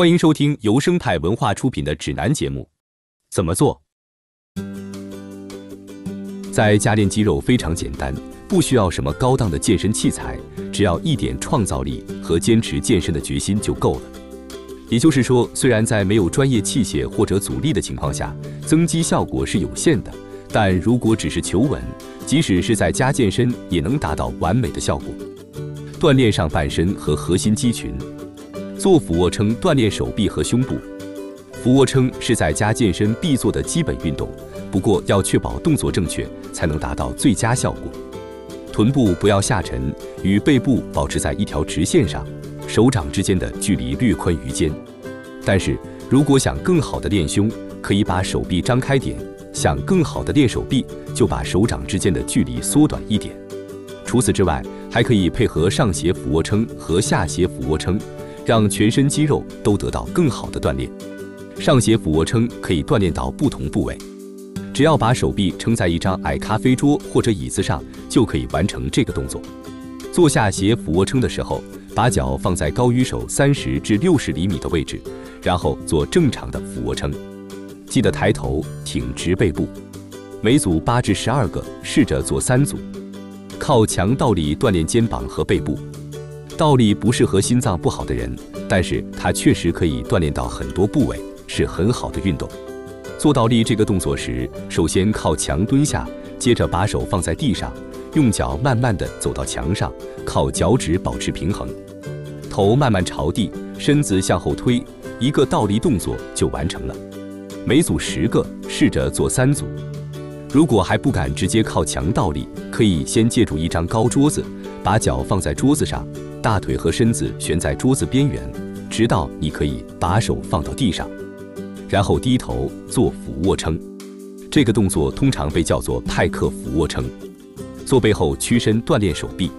欢迎收听由生态文化出品的指南节目。怎么做？在家练肌肉非常简单，不需要什么高档的健身器材，只要一点创造力和坚持健身的决心就够了。也就是说，虽然在没有专业器械或者阻力的情况下，增肌效果是有限的，但如果只是求稳，即使是在家健身也能达到完美的效果。锻炼上半身和核心肌群。做俯卧撑锻炼手臂和胸部。俯卧撑是在家健身必做的基本运动，不过要确保动作正确，才能达到最佳效果。臀部不要下沉，与背部保持在一条直线上，手掌之间的距离略宽于肩。但是如果想更好的练胸，可以把手臂张开点；想更好的练手臂，就把手掌之间的距离缩短一点。除此之外，还可以配合上斜俯卧撑和下斜俯卧撑，让全身肌肉都得到更好的锻炼。上斜俯卧撑可以锻炼到不同部位，只要把手臂撑在一张矮咖啡桌或者椅子上，就可以完成这个动作。做下斜俯卧撑的时候，把脚放在高于手30至60厘米的位置，然后做正常的俯卧撑。记得抬头，挺直背部。每组8至12个，试着做3组。靠墙倒立锻炼肩膀和背部。倒立不适合心脏不好的人，但是它确实可以锻炼到很多部位，是很好的运动。做倒立这个动作时，首先靠墙蹲下，接着把手放在地上，用脚慢慢地走到墙上，靠脚趾保持平衡，头慢慢朝地，身子向后推，一个倒立动作就完成了。每组10个，试着做3组。如果还不敢直接靠墙倒立，可以先借助一张高桌子，把脚放在桌子上，大腿和身子悬在桌子边缘，直到你可以把手放到地上，然后低头做俯卧撑。这个动作通常被叫做派克俯卧撑。做背后屈伸锻炼手臂。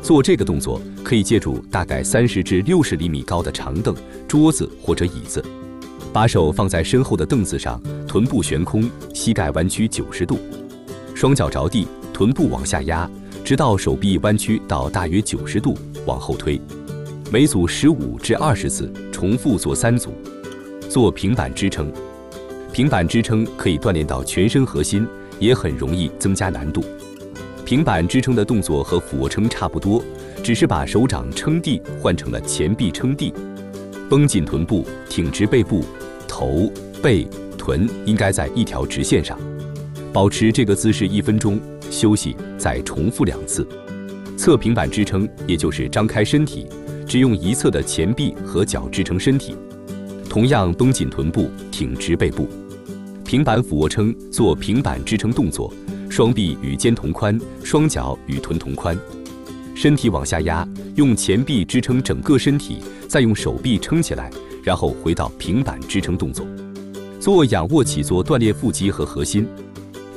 做这个动作可以借助大概30至60厘米高的长凳、桌子或者椅子，把手放在身后的凳子上，臀部悬空，膝盖弯曲90度，双脚着地，臀部往下压，直到手臂弯曲到大约90度，往后推。每组15至20次，重复做3组。做平板支撑。平板支撑可以锻炼到全身核心，也很容易增加难度。平板支撑的动作和俯卧撑差不多，只是把手掌撑地换成了前臂撑地。绷紧臀部，挺直背部，头、背、臀应该在一条直线上。保持这个姿势1分钟，休息，再重复2次。侧平板支撑，也就是张开身体，只用一侧的前臂和脚支撑身体。同样绷紧臀部，挺直背部。平板俯卧撑，做平板支撑动作，双臂与肩同宽，双脚与臀同宽，身体往下压，用前臂支撑整个身体，再用手臂撑起来，然后回到平板支撑动作。做仰卧起坐锻炼腹肌和核心。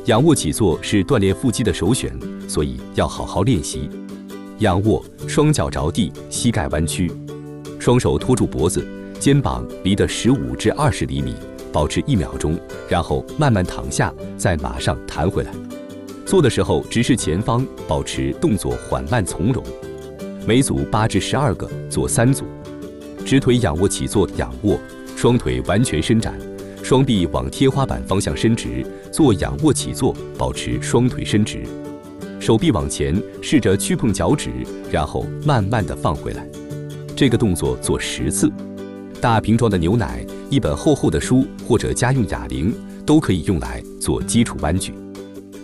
仰卧起坐是锻炼腹肌的首选，所以要好好练习。仰卧，双脚着地，膝盖弯曲，双手托住脖子，肩膀离得15至20厘米，保持1秒钟，然后慢慢躺下，再马上弹回来。做的时候直视前方，保持动作缓慢从容。每组8至12个，做3组。直腿仰卧起坐仰卧，双腿完全伸展，双臂往天花板方向伸直，做仰卧起坐，保持双腿伸直，手臂往前，试着屈碰脚趾，然后慢慢地放回来。这个动作做10次。大瓶装的牛奶、一本厚厚的书或者家用哑铃都可以用来做基础弯举。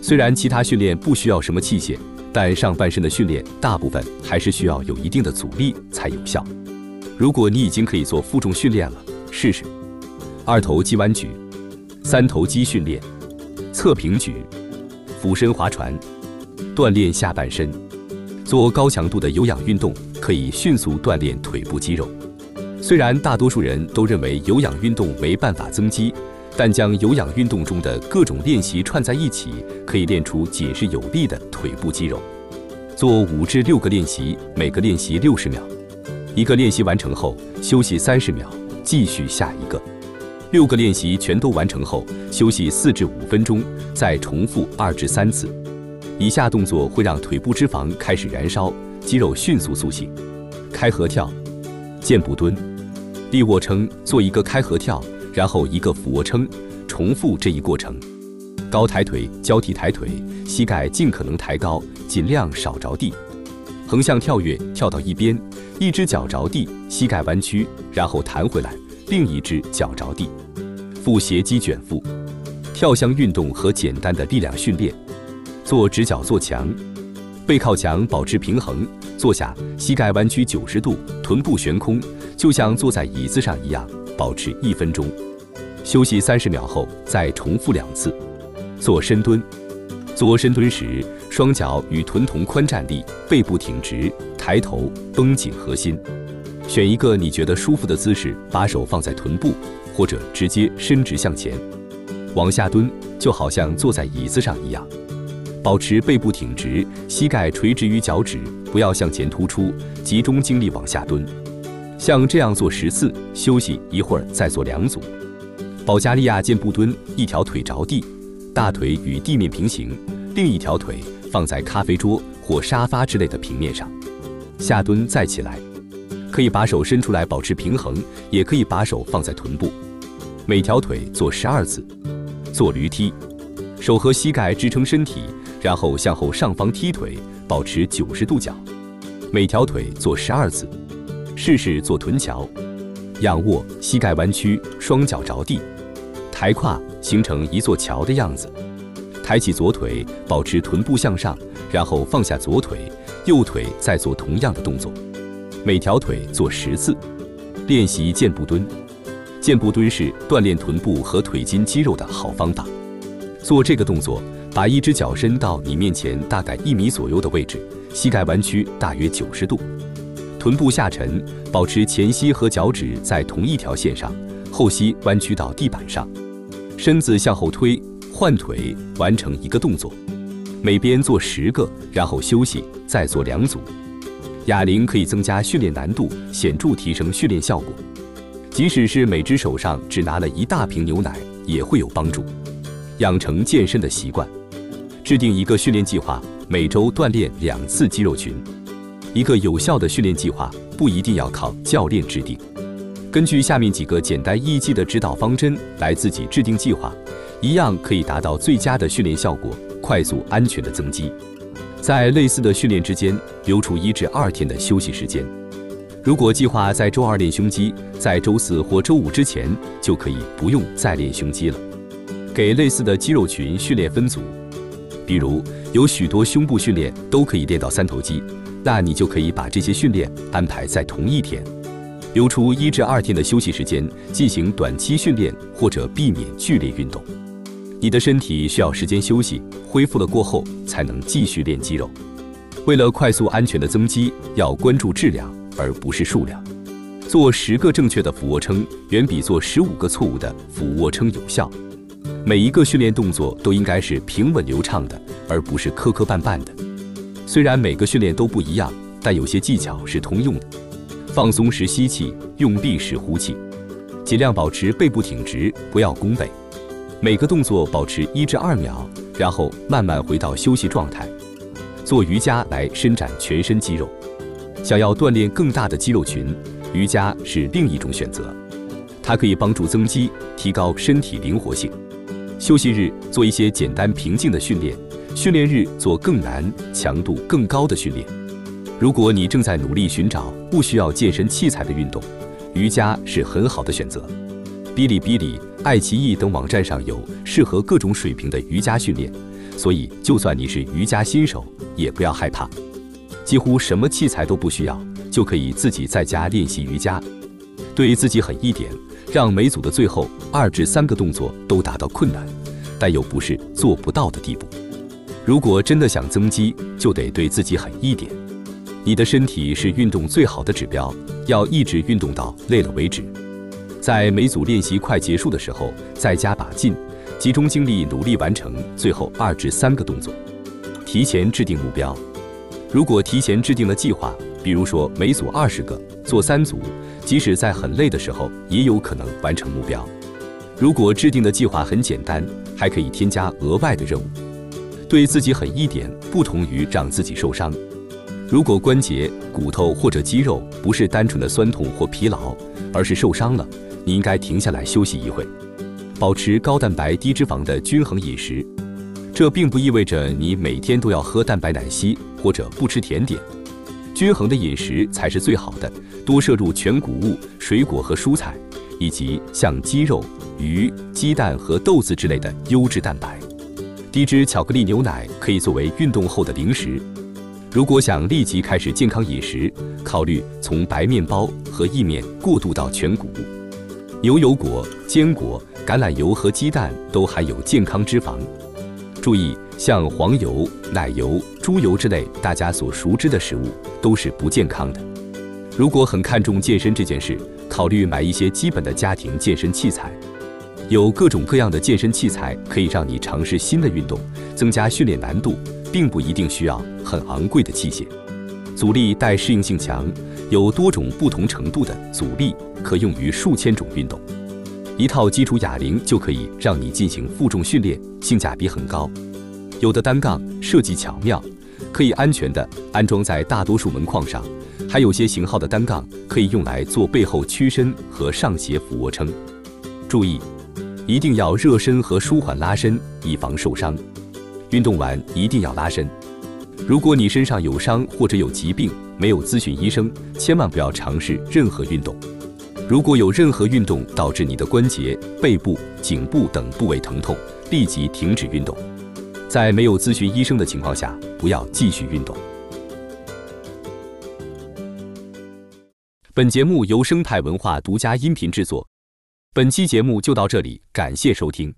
虽然其他训练不需要什么器械，但上半身的训练大部分还是需要有一定的阻力才有效。如果你已经可以做负重训练了，试试二头肌弯举、三头肌训练、侧平举、俯身划船。锻炼下半身，做高强度的有氧运动可以迅速锻炼腿部肌肉。虽然大多数人都认为有氧运动没办法增肌，但将有氧运动中的各种练习串在一起，可以练出紧实有力的腿部肌肉。做5至6个练习，每个练习60秒，一个练习完成后休息30秒，继续下一个。6个练习全都完成后，休息4至5分钟，再重复2至3次。以下动作会让腿部脂肪开始燃烧，肌肉迅速苏醒。开合跳、箭步蹲、立卧撑做一个开合跳，然后一个俯卧撑，重复这一过程。高抬腿交替抬腿，膝盖尽可能抬高，尽量少着地。横向跳跃跳到一边，一只脚着地，膝盖弯曲，然后弹回来，另一只脚着地。腹斜肌卷腹。跳箱运动和简单的力量训练。做直角坐墙，背靠墙保持平衡，坐下，膝盖弯曲90度，臀部悬空，就像坐在椅子上一样，保持1分钟。休息30秒后再重复2次。做深蹲，做深蹲时，双脚与臀同宽站立，背部挺直，抬头，绷紧核心。选一个你觉得舒服的姿势，把手放在臀部，或者直接伸直向前。往下蹲，就好像坐在椅子上一样。保持背部挺直，膝盖垂直于脚趾，不要向前突出，集中精力往下蹲。像这样做10次，休息一会儿再做2组。保加利亚箭步蹲，一条腿着地，大腿与地面平行，另一条腿放在咖啡桌或沙发之类的平面上。下蹲再起来，可以把手伸出来保持平衡，也可以把手放在臀部。每条腿做12次。做驴踢，手和膝盖支撑身体，然后向后上方踢腿，保持90度角。每条腿做12次。试试做臀桥，仰卧，膝盖弯曲，双脚着地，抬胯，形成一座桥的样子。抬起左腿，保持臀部向上，然后放下左腿，右腿再做同样的动作。每条腿做10次。练习箭步蹲，箭步蹲是锻炼臀部和腿筋肌肉的好方法。做这个动作，把一只脚伸到你面前大概1米左右的位置，膝盖弯曲大约90度，臀部下沉，保持前膝和脚趾在同一条线上，后膝弯曲到地板上，身子向后推，换腿，完成一个动作。每边做10个，然后休息，再做2组。哑铃可以增加训练难度，显著提升训练效果。即使是每只手上只拿了1大瓶牛奶，也会有帮助。养成健身的习惯，制定一个训练计划，每周锻炼2次肌肉群。一个有效的训练计划不一定要靠教练制定，根据下面几个简单易记的指导方针来自己制定计划，一样可以达到最佳的训练效果，快速安全的增肌。在类似的训练之间留出1至2天的休息时间。如果计划在周2练胸肌，在周4或周5之前就可以不用再练胸肌了。给类似的肌肉群训练分组，比如有许多胸部训练都可以练到3头肌，那你就可以把这些训练安排在同一天，留出1至2天的休息时间进行短期训练，或者避免剧烈运动。你的身体需要时间休息，恢复了过后才能继续练肌肉。为了快速安全的增肌，要关注质量而不是数量。做10个正确的俯卧撑，远比做15个错误的俯卧撑有效。每一个训练动作都应该是平稳流畅的，而不是磕磕绊绊的。虽然每个训练都不一样，但有些技巧是通用的。放松时吸气，用力时呼气，尽量保持背部挺直，不要弓背。每个动作保持1至2秒，然后慢慢回到休息状态。做瑜伽来伸展全身肌肉。想要锻炼更大的肌肉群，瑜伽是另一种选择，它可以帮助增肌，提高身体灵活性。休息日做一些简单平静的训练，训练日做更难、强度更高的训练。如果你正在努力寻找不需要健身器材的运动，瑜伽是很好的选择。哔哩哔哩、爱奇艺等网站上有适合各种水平的瑜伽训练，所以就算你是瑜伽新手，也不要害怕。几乎什么器材都不需要，就可以自己在家练习瑜伽。对自己狠一点，让每组的最后2至3个动作都达到困难，但又不是做不到的地步。如果真的想增肌，就得对自己狠一点。你的身体是运动最好的指标，要一直运动到累了为止。在每组练习快结束的时候，再加把劲，集中精力努力完成最后2至3个动作。提前制定目标，如果提前制定了计划，比如说每组20个，做3组，即使在很累的时候也有可能完成目标。如果制定的计划很简单，还可以添加额外的任务。对自己狠一点不同于让自己受伤，如果关节、骨头或者肌肉不是单纯的酸痛或疲劳，而是受伤了，你应该停下来休息一会，保持高蛋白低脂肪的均衡饮食。这并不意味着你每天都要喝蛋白奶昔或者不吃甜点。均衡的饮食才是最好的，多摄入全谷物、水果和蔬菜，以及像鸡肉、鱼、鸡蛋和豆子之类的优质蛋白。低脂巧克力牛奶可以作为运动后的零食。如果想立即开始健康饮食，考虑从白面包和意面过渡到全谷物。牛油果、坚果、橄榄油和鸡蛋都含有健康脂肪。注意，像黄油、奶油、猪油之类大家所熟知的食物都是不健康的。如果很看重健身这件事，考虑买一些基本的家庭健身器材。有各种各样的健身器材可以让你尝试新的运动，增加训练难度，并不一定需要很昂贵的器械。阻力带适应性强，有多种不同程度的阻力，可用于数千种运动。一套基础哑铃就可以让你进行负重训练，性价比很高。有的单杠设计巧妙，可以安全地安装在大多数门框上，还有些型号的单杠可以用来做背后屈伸和上斜俯卧撑。注意，一定要热身和舒缓拉伸，以防受伤。运动完一定要拉伸。如果你身上有伤或者有疾病，没有咨询医生，千万不要尝试任何运动。如果有任何运动导致你的关节、背部、颈部等部位疼痛，立即停止运动。在没有咨询医生的情况下，不要继续运动。本节目由生态文化独家音频制作。本期节目就到这里，感谢收听。